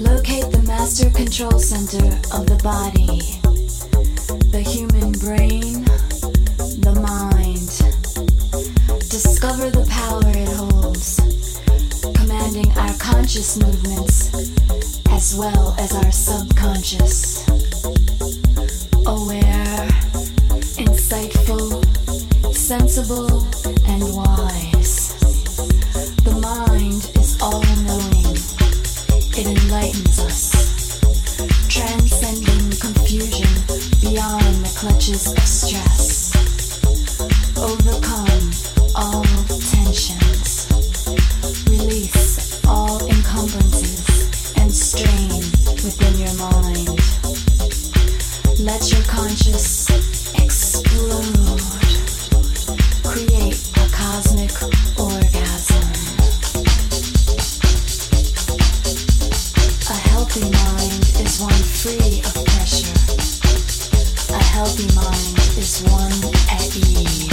Locate the master control center of the body, the human brain, the mind. Discover the power it holds, commanding our conscious movements as well as our subconscious. Aware, insightful, sensible, and wise. The mind is all-knowing. It enlightens us, transcending confusion beyond the clutches of stress. Overcome all tensions. Release all encumbrances and strain within your mind. Let your conscious explode. Create a cosmic orgasm. A healthy mind is one free of pressure. A healthy mind is one at ease.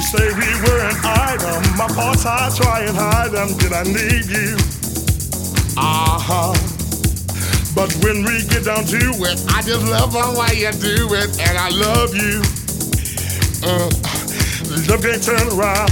They say we were an item. My parts I try and hide them. Did I need you? But when we get down to it, I just love the way you do it, and I love you. Love can't turn around.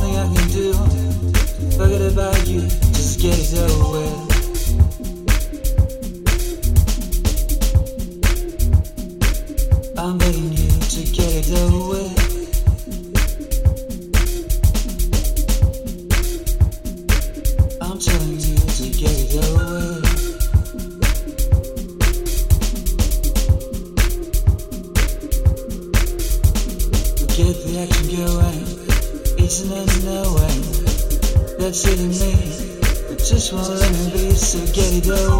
Nothing I can do. DJs everywhere. I'm begging you to get it away. I'm telling you to get it away. Get the action going. It's an end no way. That's it in me. I just wanna let me be, so get it away.